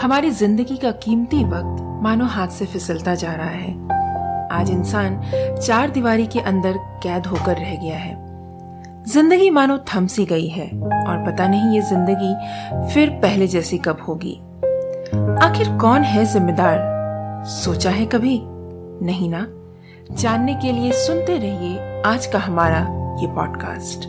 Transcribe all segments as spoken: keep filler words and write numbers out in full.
हमारी जिंदगी का कीमती वक्त मानो हाथ से फिसलता जा रहा है। आज इंसान चार दीवारी के अंदर कैद होकर रह गया है। जिंदगी मानो थम सी गई है और पता नहीं ये जिंदगी फिर पहले जैसी कब होगी। आखिर कौन है जिम्मेदार, सोचा है कभी? नहीं ना। जानने के लिए सुनते रहिए आज का हमारा ये पॉडकास्ट।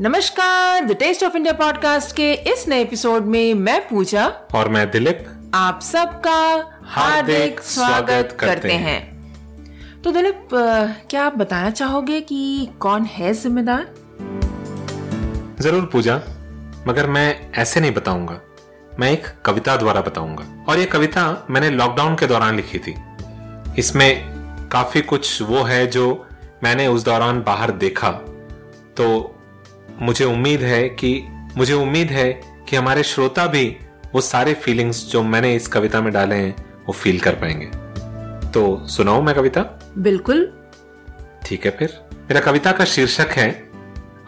नमस्कार, the taste of India podcast के इस नए एपिसोड में मैं पूजा और मैं दिलीप आप सबका हार्दिक स्वागत करते हैं। तो दिलीप, क्या आप बताना चाहोगे कि कौन है जिम्मेदार? जरूर पूजा, मगर मैं ऐसे नहीं बताऊंगा। मैं एक कविता द्वारा बताऊंगा और ये कविता मैंने लॉकडाउन के दौरान लिखी थी। इसमें काफी कुछ वो है जो मैंने उस दौरान बाहर देखा, तो मुझे उम्मीद है कि मुझे उम्मीद है कि हमारे श्रोता भी वो सारे फीलिंग्स जो मैंने इस कविता में डाले हैं वो फील कर पाएंगे। तो सुनाऊं मैं कविता? बिल्कुल। ठीक है फिर। मेरा कविता का शीर्षक है,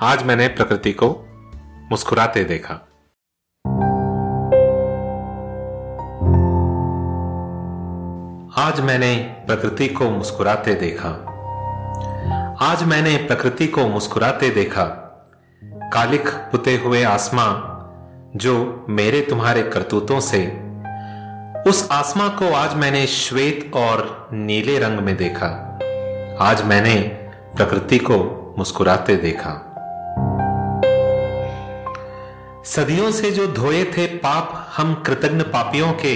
आज मैंने प्रकृति को मुस्कुराते देखा। आज मैंने प्रकृति को मुस्कुराते देखा। आज मैंने प्रकृति को मुस्कुराते देखा। कालिख पुते हुए आसमां जो मेरे तुम्हारे करतूतों से, उस आसमां को आज मैंने श्वेत और नीले रंग में देखा। आज मैंने प्रकृति को मुस्कुराते देखा। सदियों से जो धोए थे पाप हम कृतज्ञ पापियों के,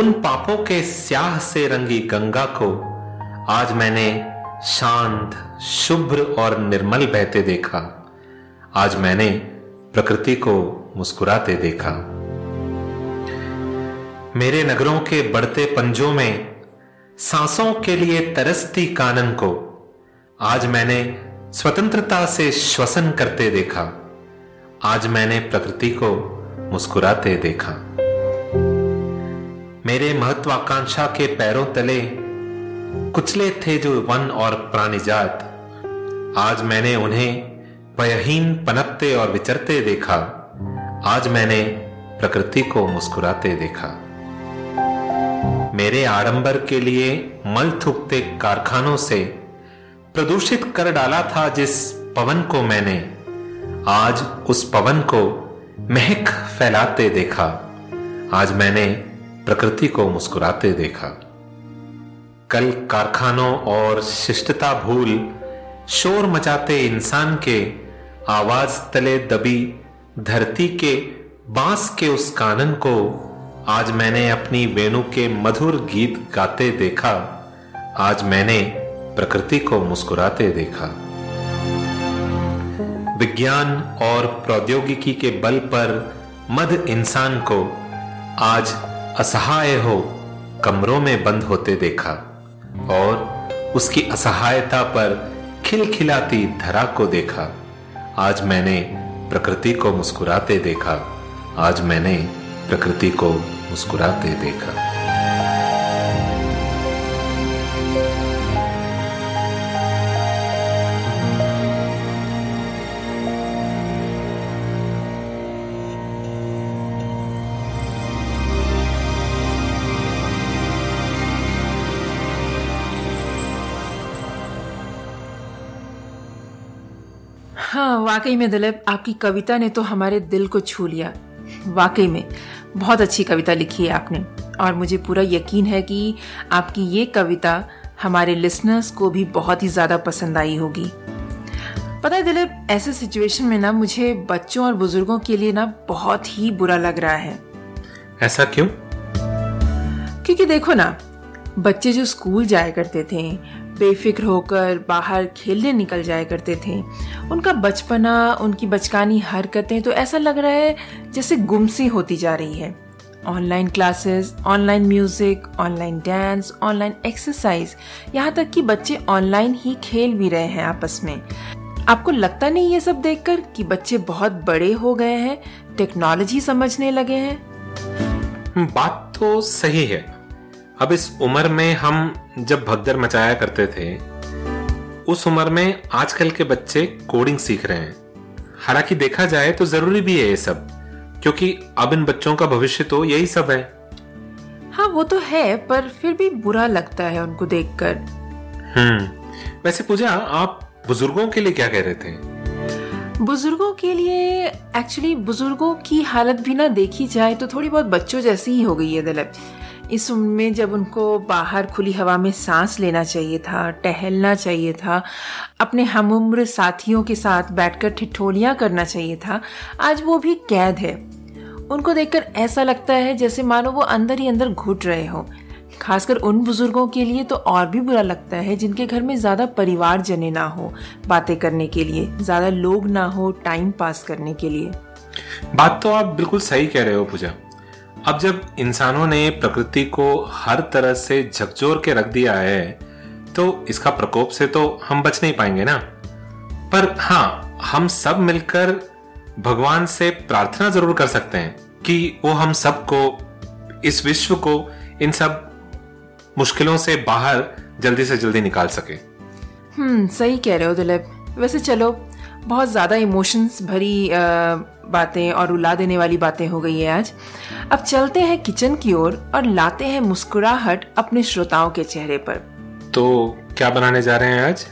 उन पापों के स्याह से रंगी गंगा को आज मैंने शांत, शुभ्र और निर्मल बहते देखा। आज मैंने प्रकृति को मुस्कुराते देखा। मेरे नगरों के बढ़ते पंजों में सांसों के लिए तरसती कानन को आज मैंने स्वतंत्रता से श्वसन करते देखा। आज मैंने प्रकृति को मुस्कुराते देखा। मेरे महत्वाकांक्षा के पैरों तले कुचले थे जो वन और प्राणिजात, आज मैंने उन्हें भयहीन पनपते और विचरते देखा। आज मैंने प्रकृति को मुस्कुराते देखा। मेरे आडंबर के लिए मल थूकते कारखानों से प्रदूषित कर डाला था जिस पवन को मैंने, आज उस पवन को महक फैलाते देखा। आज मैंने प्रकृति को मुस्कुराते देखा। कल कारखानों और शिष्टता भूल शोर मचाते इंसान के आवाज तले दबी धरती के बांस के उस कानन को आज मैंने अपनी वेणु के मधुर गीत गाते देखा। आज मैंने प्रकृति को मुस्कुराते देखा। विज्ञान और प्रौद्योगिकी के बल पर मद इंसान को आज असहाय हो कमरों में बंद होते देखा और उसकी असहायता पर खिलखिलाती धरा को देखा। आज मैंने प्रकृति को मुस्कुराते देखा। आज मैंने प्रकृति को मुस्कुराते देखा। हाँ, वाकई में दिलीप, आपकी कविता ने तो हमारे दिल को छू लिया। वाकई में बहुत अच्छी कविता लिखी है आपने और मुझे पूरा यकीन है कि आपकी ये कविता हमारे लिसनर्स को भी बहुत ही ज़्यादा पसंद आई होगी। पता है दिलीप, ऐसे सिचुएशन में ना मुझे बच्चों और बुजुर्गों के लिए ना बहुत ही बुरा लग रहा है। ऐसा क्यों? क्योंकि देखो ना, बच्चे जो स्कूल जाया करते थे, बेफिक्र होकर बाहर खेलने निकल जाया करते थे। उनका बचपना, उनकी बचकानी हरकतें तो ऐसा लग रहा है जैसे गुमसी होती जा रही है। Online classes, online music, online dance, online exercise, यहाँ तक कि बच्चे ऑनलाइन ही खेल भी रहे हैं आपस में। आपको लगता नहीं ये सब देखकर कि बच्चे बहुत बड़े हो गए हैं, टेक्नोलॉजी समझने लगे हैं? बात तो सही है। अब इस उम्र में हम जब भगदड़ मचाया करते थे, उस उम्र में आजकल के बच्चे कोडिंग सीख रहे हैं। हालांकि देखा जाए तो जरूरी भी है ये सब, क्योंकि अब इन बच्चों का भविष्य तो यही सब है। हाँ वो तो है, पर फिर भी बुरा लगता है उनको देखकर। हम्म वैसे पूजा, आप बुजुर्गों के लिए क्या कह रहे थे? बुजुर्गों के लिए एक्चुअली बुजुर्गों की हालत भी ना देखी जाए तो थोड़ी बहुत बच्चों जैसी ही हो गई है दलब। इस उम्र में जब उनको बाहर खुली हवा में सांस लेना चाहिए था, टहलना चाहिए था, अपने हम उम्र साथियों के साथ बैठकर ठिठोलियाँ करना चाहिए था, आज वो भी कैद है। उनको देखकर ऐसा लगता है जैसे मानो वो अंदर ही अंदर घुट रहे हो। खासकर उन बुजुर्गों के लिए तो और भी बुरा लगता है जिनके घर में ज़्यादा परिवार जने ना हो बातें करने के लिए, ज़्यादा लोग ना हो टाइम पास करने के लिए। बात तो आप बिल्कुल सही कह रहे हो पूजा। अब जब इंसानों ने प्रकृति को हर तरह से झकझोर के रख दिया है तो इसका प्रकोप से तो हम बच नहीं पाएंगे ना। पर हाँ, हम सब मिलकर भगवान से प्रार्थना जरूर कर सकते हैं कि वो हम सबको, इस विश्व को, इन सब मुश्किलों से बाहर जल्दी से जल्दी निकाल सके। हम्म सही कह रहे हो दिलीप। वैसे चलो, बहुत ज़्यादा इमोशंस भरी बातें और रुला देने वाली बातें हो गई है आज। अब चलते हैं किचन की ओर और लाते हैं मुस्कुराहट अपने श्रोताओं के चेहरे पर। तो क्या बनाने जा रहे हैं आज?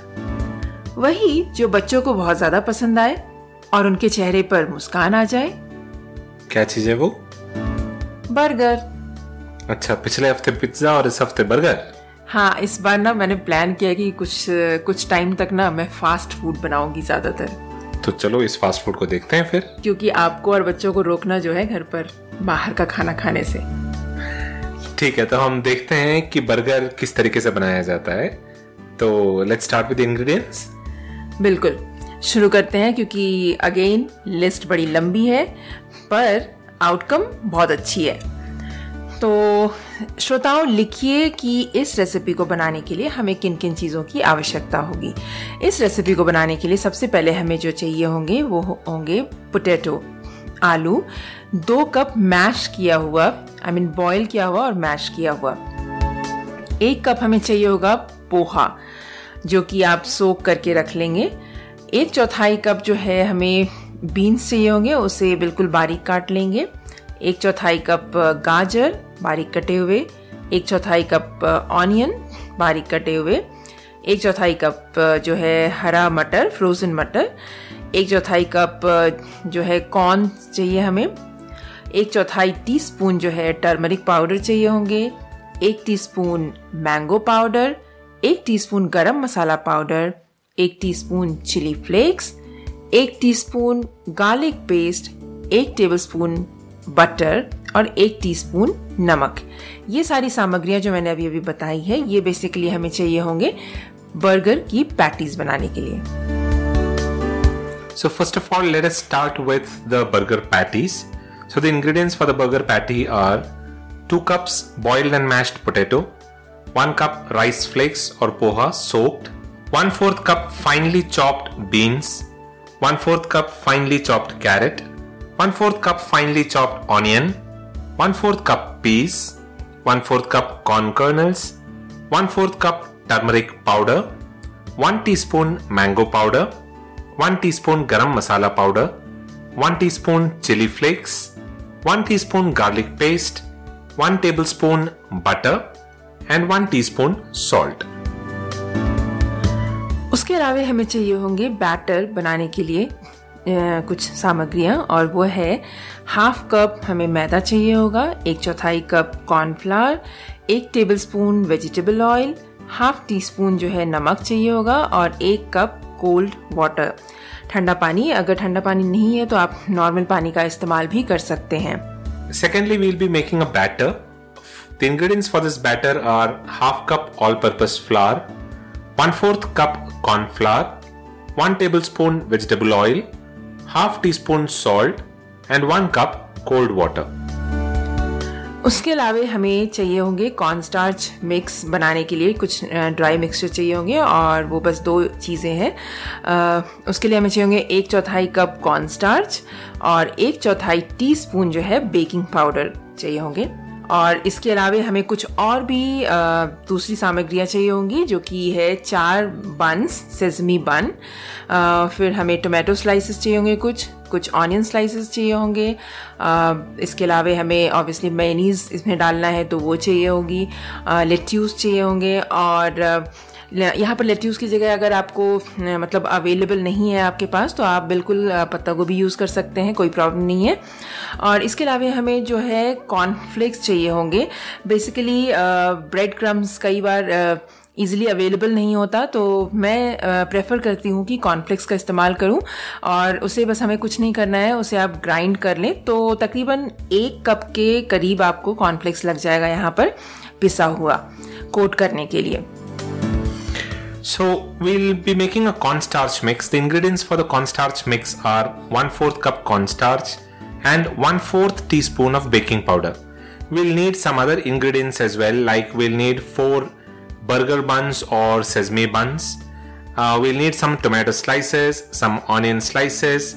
वही जो बच्चों को बहुत ज़्यादा पसंद आए और उनके चेहरे पर मुस्कान आ जाए। क्या चीज़ है वो? बर्गर। अच्छा, पिछले हफ्ते पिज्ज़ा और इस हफ्ते बर्गर। हाँ, इस बार ना मैंने प्लान किया कि कुछ कुछ टाइम तक ना मैं फास्ट फूड बनाऊंगी ज्यादातर। तो चलो इस फास्ट फूड को देखते हैं फिर, क्योंकि आपको और बच्चों को रोकना जो है घर पर बाहर का खाना खाने से। ठीक है, तो हम देखते हैं कि बर्गर किस तरीके से बनाया जाता है। तो लेट्स स्टार्ट विद इंग्रेडिएंट्स। बिल्कुल शुरू करते हैं, क्योंकि अगेन लिस्ट बड़ी लंबी है पर आउटकम बहुत अच्छी है। तो श्रोताओं, लिखिए कि इस रेसिपी को बनाने के लिए हमें किन किन चीज़ों की आवश्यकता होगी। इस रेसिपी को बनाने के लिए सबसे पहले हमें जो चाहिए होंगे वो होंगे पोटैटो, आलू, दो कप मैश किया हुआ, आई मीन बॉयल किया हुआ और मैश किया हुआ। एक कप हमें चाहिए होगा पोहा, जो कि आप सोक करके रख लेंगे। एक चौथाई कप जो है हमें बीन्स चाहिए होंगे, उसे बिल्कुल बारीक काट लेंगे। एक चौथाई कप गाजर बारीक कटे हुए, एक चौथाई कप ऑनियन बारीक कटे हुए, एक चौथाई कप जो है हरा मटर, फ्रोजन मटर, एक चौथाई कप जो है कॉर्न चाहिए हमें, एक चौथाई टीस्पून जो है टर्मरिक पाउडर चाहिए होंगे, एक टीस्पून मैंगो पाउडर, एक टीस्पून गरम मसाला पाउडर, एक टीस्पून चिली फ्लेक्स, एक टीस्पून गार्लिक पेस्ट, एक टेबलस्पून बटर और एक टीस्पून नमक। ये सारी सामग्रियाँ जो मैंने अभी अभी बताई है, ये बेसिकली हमें चाहिए होंगे बर्गर की पैटीज बनाने के लिए। So first of all, let us start with the burger patties. So the ingredients for the burger patty are two cups boiled and mashed potato, one cup rice flakes or poha soaked, one fourth cup finely chopped beans, one fourth cup finely chopped carrot, one fourth cup finely chopped onion, one fourth cup peas, one fourth cup corn kernels, one fourth cup turmeric powder, one teaspoon mango powder, one teaspoon garam masala powder, one teaspoon chili flakes, one teaspoon garlic paste, one tablespoon butter and one teaspoon salt. उसके अलावा हमें चाहिए होंगे batter बनाने के लिए कुछ सामग्रियाँ, और वो है हाफ कप हमें मैदा चाहिए होगा, एक चौथाई कप कॉर्नफ्लावर, एक tablespoon vegetable oil, half teaspoon जो है नमक चाहिए होगा और एक कप कोल्ड वाटर, ठंडा पानी। अगर ठंडा पानी नहीं है तो आप नॉर्मल पानी का इस्तेमाल भी कर सकते हैं। Secondly we will be making a batter. The ingredients for this batter are half cup all purpose flour, one fourth cup corn flour, one tablespoon vegetable oil, half teaspoon salt and one cup cold water. उसके अलावा हमें चाहिए होंगे corn starch mix बनाने के लिए कुछ dry mixture चाहिए होंगे और वो बस दो चीज़ें हैं. उसके लिए हमें चाहिए होंगे एक चौथाई कप कॉर्न स्टार्च और एक चौथाई टीस्पून जो है बेकिंग पाउडर चाहिए होंगे. और इसके अलावा हमें कुछ और भी दूसरी सामग्रियाँ चाहिए होंगी जो कि है चार बन्स सेसमी बन, फिर हमें टोमेटो स्लाइसेस चाहिए होंगे, कुछ कुछ ऑनियन स्लाइसेस चाहिए होंगे. इसके अलावा हमें ऑब्वियसली मेयोनीज़ इसमें डालना है तो वो चाहिए होगी, लेट्यूस चाहिए होंगे. और यहाँ पर लेट्यूस की जगह अगर आपको मतलब अवेलेबल नहीं है आपके पास तो आप बिल्कुल पत्ता गोभी यूज़ कर सकते हैं, कोई प्रॉब्लम नहीं है. और इसके अलावा हमें जो है कॉर्नफ्लेक्स चाहिए होंगे. बेसिकली ब्रेड क्रम्स कई बार ईज़िली अवेलेबल नहीं होता तो मैं प्रेफर करती हूँ कि कॉर्नफ्लेक्स का इस्तेमाल करूँ. और उसे बस हमें कुछ नहीं करना है, उसे आप ग्राइंड कर लें तो तकरीबन एक कप के करीब आपको कॉर्नफ्लेक्स लग जाएगा यहाँ पर पिसा हुआ कोट करने के लिए. So we'll be making a cornstarch mix. The ingredients for the cornstarch mix are one fourth cup cornstarch and one fourth teaspoon of baking powder. We'll need some other ingredients as well, like we'll need four burger buns or sesame buns. Uh, we'll need some tomato slices, some onion slices,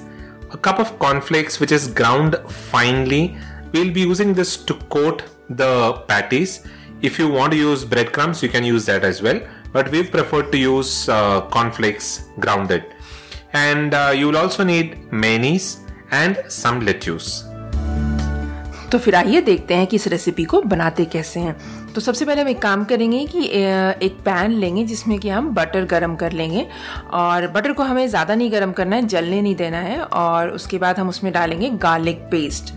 a cup of cornflakes which is ground finely. We'll be using this to coat the patties. If you want to use breadcrumbs, you can use that as well. But we've preferred to use uh, cornflakes grounded. And uh, you'll also need mayonnaise and some lettuce. तो फिर आइए देखते हैं कि इस recipe को बनाते कैसे हैं. तो सबसे पहले हम एक काम करेंगे कि एक पैन लेंगे जिसमें कि हम बटर गरम कर लेंगे. और बटर को हमें ज़्यादा नहीं गरम करना है, जलने नहीं देना है. और उसके बाद हम उसमें डालेंगे गार्लिक पेस्ट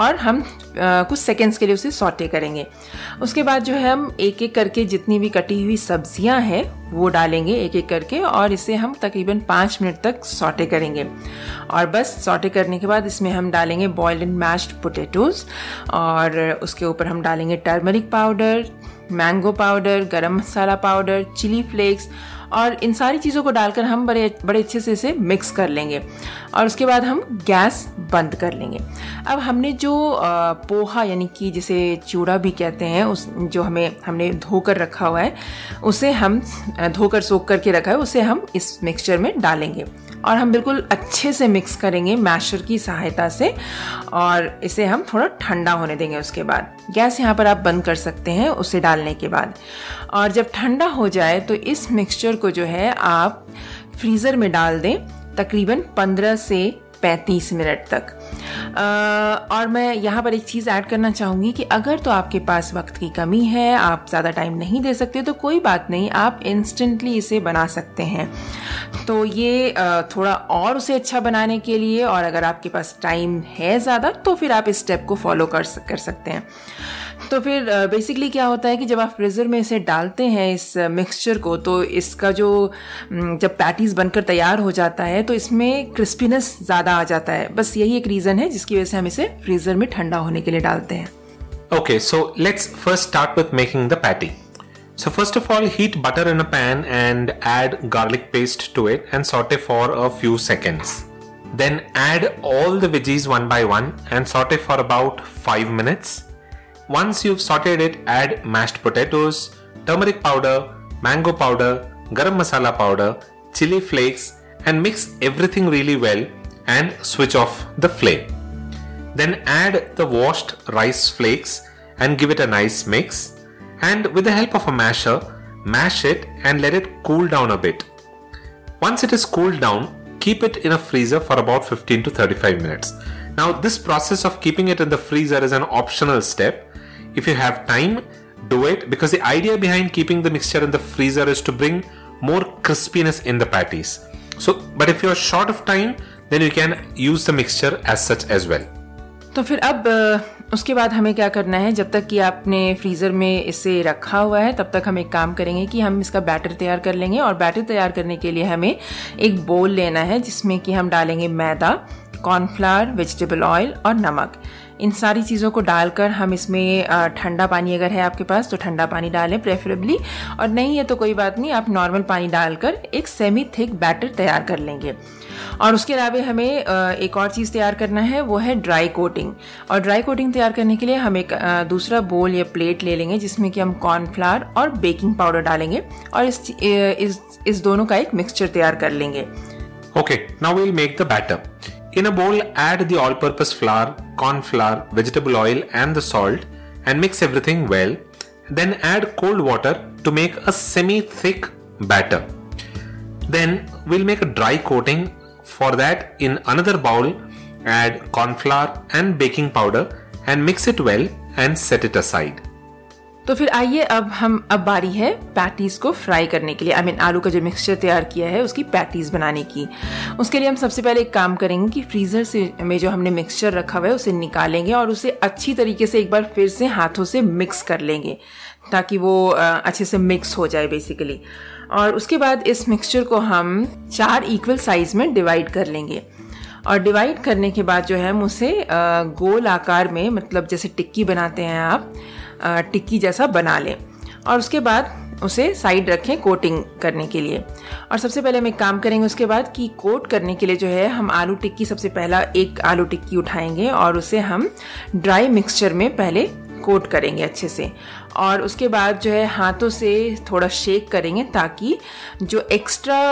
और हम आ, कुछ सेकंड्स के लिए उसे सौटे करेंगे. उसके बाद जो है हम एक एक करके जितनी भी कटी हुई सब्जियां हैं वो डालेंगे एक एक करके और इसे हम तकरीबन पाँच मिनट तक सौटे करेंगे. और बस सौटे करने के बाद इसमें हम डालेंगे बॉइल्ड एंड मैश्ड पोटैटोज़ और उसके ऊपर हम डालेंगे टर्मरिक पाउडर, मैंगो पाउडर, गरम मसाला पाउडर, चिली फ्लेक्स और इन सारी चीज़ों को डालकर हम बड़े बड़े अच्छे से इसे मिक्स कर लेंगे. और उसके बाद हम गैस बंद कर लेंगे. अब हमने जो पोहा यानी कि जिसे चूड़ा भी कहते हैं उस जो हमें हमने धोकर रखा हुआ है उसे हम धोकर सोख करके रखा है उसे हम इस मिक्सचर में डालेंगे और हम बिल्कुल अच्छे से मिक्स करेंगे मैशर की सहायता से और इसे हम थोड़ा ठंडा होने देंगे. उसके बाद गैस यहाँ पर आप बंद कर सकते हैं उसे डालने के बाद. और जब ठंडा हो जाए तो इस मिक्सचर को जो है आप फ्रीज़र में डाल दें तकरीबन पंद्रह से पैंतीस मिनट तक. आ, और मैं यहाँ पर एक चीज़ ऐड करना चाहूँगी कि अगर तो आपके पास वक्त की कमी है, आप ज़्यादा टाइम नहीं दे सकते तो कोई बात नहीं, आप इंस्टेंटली इसे बना सकते हैं. तो ये आ, थोड़ा और उसे अच्छा बनाने के लिए और अगर आपके पास टाइम है ज़्यादा तो फिर आप इस स्टेप को फॉलो कर कर सकते हैं. तो फिर बेसिकली क्या होता है कि जब आप फ्रीज़र में इसे डालते हैं इस मिक्सचर को तो इसका जो जब पैटीज़ बनकर तैयार हो जाता है तो इसमें क्रिस्पीनेस ज़्यादा आ जाता है. बस यही एक रीज़न है जिसकी वजह से हम इसे फ्रीज़र में ठंडा होने के लिए डालते हैं. Okay, so let's first start with making the patty. So first of all heat butter in a pan and add garlic paste to it and saute for a few seconds. Then add all the veggies one by one and saute for about five minutes. Once you've sauteed it, add mashed potatoes, turmeric powder, mango powder, garam masala powder, chili flakes and mix everything really well and switch off the flame. Then add the washed rice flakes and give it a nice mix and with the help of a masher, mash it and let it cool down a bit. Once it is cooled down, keep it in a freezer for about fifteen to thirty-five minutes. Now this process of keeping it in the freezer is an optional step. If you have time, do it because the idea behind keeping the mixture in the freezer is to bring more crispiness in the patties. So, but if you are short of time, then you can use the mixture as such as well. तो फिर अब उसके बाद हमें क्या करना है, जब तक कि आपने फ्रीज़र में इसे रखा हुआ है तब तक हम एक काम करेंगे कि हम इसका बैटर तैयार कर लेंगे। और बैटर तैयार करने के लिए हमें एक बोल लेना है जिसमें कि हम डालेंगे मैदा, कॉर्नफ्लावर, वेजिटेबल ऑयल और नमक। इन सारी चीज़ों को डालकर हम इसमें ठंडा पानी अगर है आपके पास तो ठंडा पानी डालें प्रेफरेबली, और नहीं है तो कोई बात नहीं, आप नॉर्मल पानी डालकर एक सेमी थिक बैटर तैयार कर लेंगे। और उसके अलावा हमें एक और चीज़ तैयार करना है, वो है ड्राई कोटिंग। और ड्राई कोटिंग तैयार करने के लिए हम एक दूसरा बोल या प्लेट ले लेंगे जिसमें कि हम कॉर्नफ्लावर और बेकिंग पाउडर डालेंगे और इस इस, इस दोनों का एक मिक्सचर तैयार कर लेंगे। Okay, now we will make the batter. In a bowl, add the all-purpose flour, corn flour, vegetable oil and the salt and mix everything well. Then add cold water to make a semi-thick batter. Then we'll make a dry coating. For that, in another bowl, add corn flour and baking powder and mix it well and set it aside. तो फिर आइए अब हम अब बारी है patties को fry करने के लिए, आई मीन आलू का जो मिक्सचर तैयार किया है उसकी पैटीज़ बनाने की। उसके लिए हम सबसे पहले एक काम करेंगे कि फ्रीज़र से में जो हमने मिक्सचर रखा हुआ है उसे निकालेंगे और उसे अच्छी तरीके से एक बार फिर से हाथों से मिक्स कर लेंगे ताकि वो अच्छे से मिक्स हो जाए बेसिकली। और उसके बाद इस मिक्सचर को हम चार इक्वल साइज़ में डिवाइड कर लेंगे। और डिवाइड करने के बाद जो है हम उसे गोल आकार में, मतलब जैसे टिक्की बनाते हैं आप, टिक्की जैसा बना लें और उसके बाद उसे साइड रखें कोटिंग करने के लिए। और सबसे पहले हम एक काम करेंगे उसके बाद कि कोट करने के लिए जो है हम आलू टिक्की, सबसे पहला एक आलू टिक्की उठाएंगे और उसे हम ड्राई मिक्सचर में पहले कोट करेंगे अच्छे से। और उसके बाद जो है हाथों से थोड़ा शेक करेंगे ताकि जो एक्स्ट्रा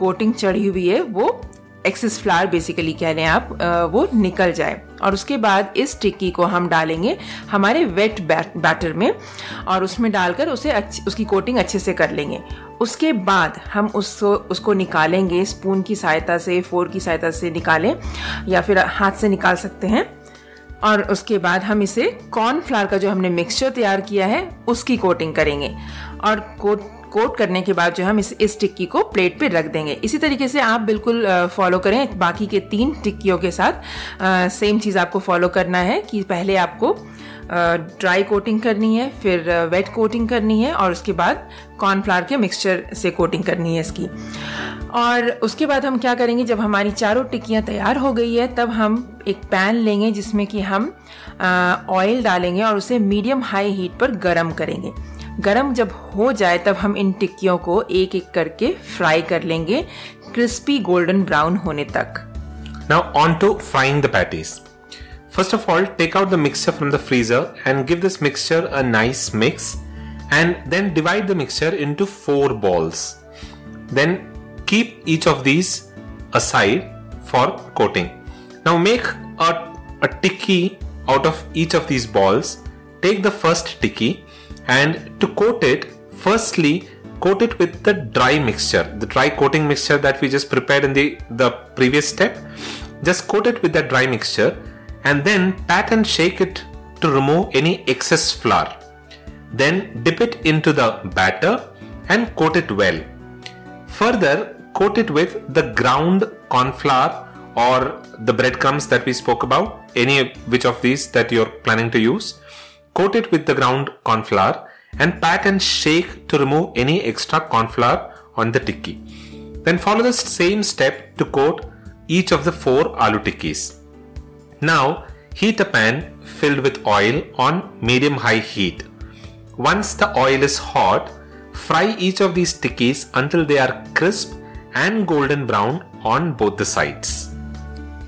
कोटिंग चढ़ी हुई है वो एक्सेस फ्लावर बेसिकली कह लें आप, वो निकल जाए। और उसके बाद इस टिक्की को हम डालेंगे हमारे वेट बैटर में और उसमें डालकर उसे अच्छी उसकी कोटिंग अच्छे से कर लेंगे। उसके बाद हम उसको उसको निकालेंगे स्पून की सहायता से, फोर्क की सहायता से निकालें या फिर हाथ से निकाल सकते हैं। और उसके बाद हम इसे कॉर्नफ्लावर का जो हमने मिक्सचर तैयार किया है उसकी कोटिंग करेंगे। और कोट कोट करने के बाद जो हम इस इस टिक्की को प्लेट पे रख देंगे। इसी तरीके से आप बिल्कुल फॉलो करें बाकी के तीन टिक्कियों के साथ। आ, सेम चीज़ आपको फॉलो करना है कि पहले आपको ड्राई कोटिंग करनी है, फिर वेट कोटिंग करनी है और उसके बाद कॉर्नफ्लावर के मिक्सचर से कोटिंग करनी है इसकी। और उसके बाद हम क्या करेंगे, जब हमारी चारों टिक्कियाँ तैयार हो गई है तब हम एक पैन लेंगे जिसमें कि हम ऑयल डालेंगे और उसे मीडियम हाई हीट पर गर्म करेंगे। गरम जब हो जाए तब हम इन टिक्कियों को एक एक करके फ्राई कर लेंगे क्रिस्पी गोल्डन ब्राउन होने तक। Now on to frying the patties. First of all, take out the mixture from the freezer and give this mixture a nice mix and then divide the mixture into four balls. Then keep each of these aside for coating. Now make a, a tikki out of each of these balls. Take the first tikki and to coat it, firstly coat it with the dry mixture, the dry coating mixture that we just prepared in the, the previous step. Just coat it with that dry mixture and then pat and shake it to remove any excess flour. Then dip it into the batter and coat it well. Further, coat it with the ground corn flour or the breadcrumbs that we spoke about, any which of these that you're planning to use. Coat it with the ground corn flour and pat and shake to remove any extra corn flour on the tikki. Then follow the same step to coat each of the four aloo tikkis. Now heat a pan filled with oil on medium-high heat. Once the oil is hot, fry each of these tikkis until they are crisp and golden brown on both the sides.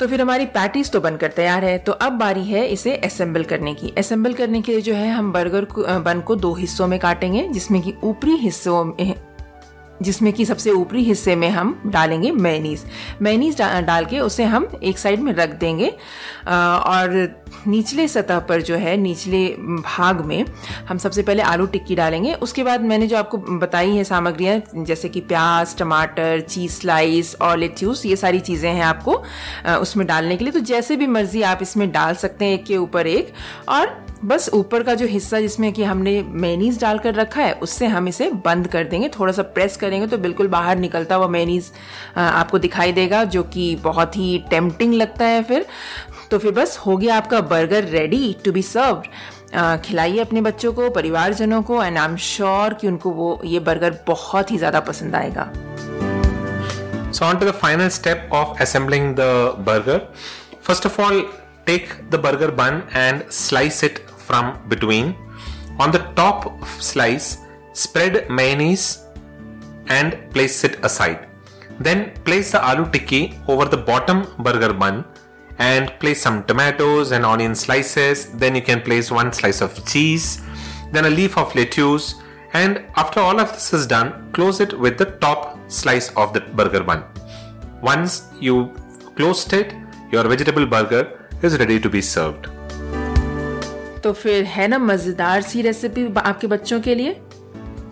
तो फिर हमारी patties तो बनकर तैयार है। तो अब बारी है इसे असेंबल करने की। असेंबल करने के लिए जो है हम बर्गर बन को दो हिस्सों में काटेंगे जिसमें कि ऊपरी हिस्सों में जिसमें कि सबसे ऊपरी हिस्से में हम डालेंगे मेयोनीज। मेयोनीज डा, डाल के उसे हम एक साइड में रख देंगे और निचले सतह पर जो है निचले भाग में हम सबसे पहले आलू टिक्की डालेंगे। उसके बाद मैंने जो आपको बताई है सामग्रियाँ जैसे कि प्याज, टमाटर, चीज़ स्लाइस और लेट्यूस, ये सारी चीज़ें हैं आपको उसमें डालने के लिए। तो जैसे भी मर्जी आप इसमें डाल सकते हैं एक के ऊपर एक। और बस ऊपर का जो हिस्सा जिसमें कि हमने मेनीज डालकर रखा है उससे हम इसे बंद कर देंगे, थोड़ा सा प्रेस करेंगे तो बिल्कुल बाहर निकलता हुआ मेनीज आपको दिखाई देगा, जो कि बहुत ही टेम्पटिंग लगता है। फिर तो फिर बस हो गया आपका burger ready to be served. खिलाइए अपने बच्चों को, परिवारजनों को, एंड आई एम श्योर कि उनको वो ये बर्गर बहुत ही ज़्यादा पसंद आएगा। So on to the final step of assembling the burger. First of all, take the burger bun and slice it from between. On the top slice, spread mayonnaise and place it aside. Then place the aloo tikki over the bottom burger bun and place some tomatoes and onion slices. Then you can place one slice of cheese, then a leaf of lettuce. And after all of this is done, close it with the top slice of the burger bun. Once you closed it, your vegetable burger is ready to be served. तो फिर है ना मजेदार सी recipe आपके बच्चों के लिए?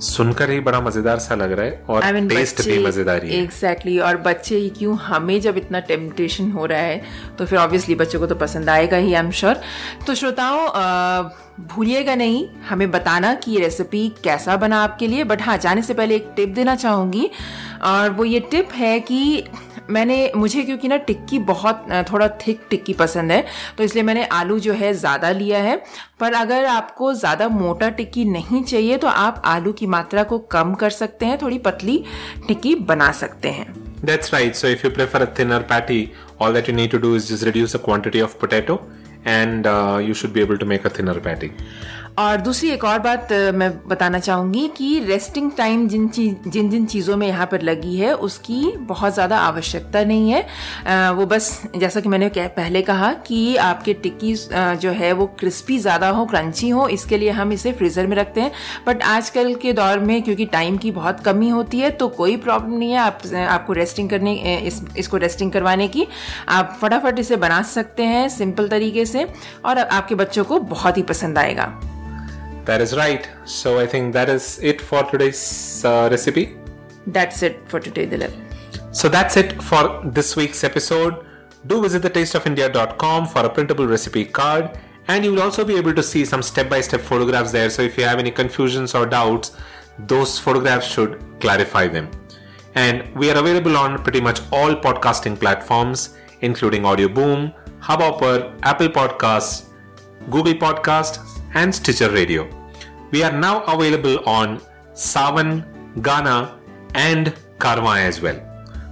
सुनकर ही बड़ा मजेदार सा लग रहा है और I mean, टेस्ट भी मजेदार ही है। एग्जैक्टली, और बच्चे ही क्यों, हमें जब इतना टेम्पटेशन हो रहा है तो फिर ऑब्वियसली बच्चों को तो पसंद आएगा ही, आई एम श्योर। तो श्रोताओं भूलिएगा नहीं हमें बताना कि ये रेसिपी कैसा बना आपके लिए। बट हाँ, जाने से पहले एक टिप देना चाहूँगी, और वो ये टिप है कि मैंने मुझे क्योंकि ना टिक्की बहुत थोड़ा थिक टिक्की पसंद है, तो इसलिए मैंने आलू जो है ज़्यादा लिया है। पर अगर आपको ज़्यादा मोटा टिक्की नहीं चाहिए तो आप आलू की मात्रा को कम कर सकते हैं, थोड़ी पतली टिक्की बना सकते हैं। That's right. So if you prefer a thinner patty, all that you need to do is just reduce the quantity of potato and uh, you should be able to make a thinner patty. और दूसरी एक और बात मैं बताना चाहूँगी कि resting time जिन चीज जिन जिन चीज़ों में यहाँ पर लगी है उसकी बहुत ज़्यादा आवश्यकता नहीं है। आ, वो बस जैसा कि मैंने कह, पहले कहा कि आपके टिक्की जो है वो क्रिस्पी ज़्यादा हो, क्रंची हो, इसके लिए हम इसे फ्रीज़र में रखते हैं। बट आजकल के दौर में क्योंकि टाइम की बहुत कमी होती है तो कोई प्रॉब्लम नहीं है आप आपको रेस्टिंग करने इस, इसको रेस्टिंग करवाने की। आप फटाफट इसे बना सकते हैं सिंपल तरीके से और आपके बच्चों को बहुत ही पसंद आएगा। That is right. So I think that is it for today's uh, recipe. That's it for today, Dilip. So that's it for this week's episode. Do visit the taste of india dot com for a printable recipe card, and you will also be able to see some step-by-step photographs there. So if you have any confusions or doubts, those photographs should clarify them. And we are available on pretty much all podcasting platforms, including Audioboom, Hubhopper, Apple Podcasts, Google Podcasts, and Stitcher Radio. We are now available on Saavn, Ghana and Karma as well.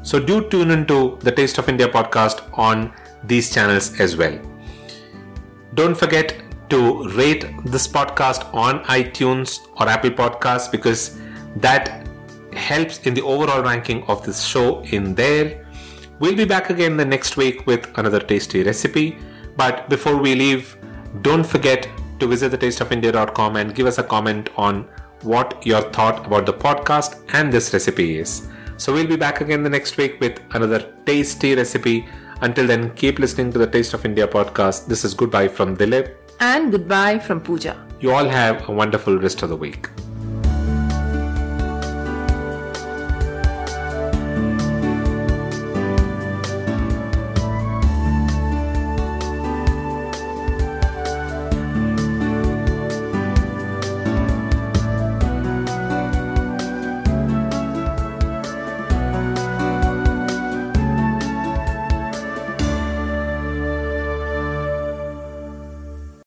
So do tune into the Taste of India podcast on these channels as well. Don't forget to rate this podcast on iTunes or Apple Podcasts because that helps in the overall ranking of this show in there. We'll be back again the next week with another tasty recipe. But before we leave, don't forget to visit the taste of india dot com and give us a comment on what your thought about the podcast and this recipe is. So we'll be back again the next week with another tasty recipe. Until then, keep listening to the Taste of India podcast. This is goodbye from Dilip. And goodbye from Pooja. You all have a wonderful rest of the week.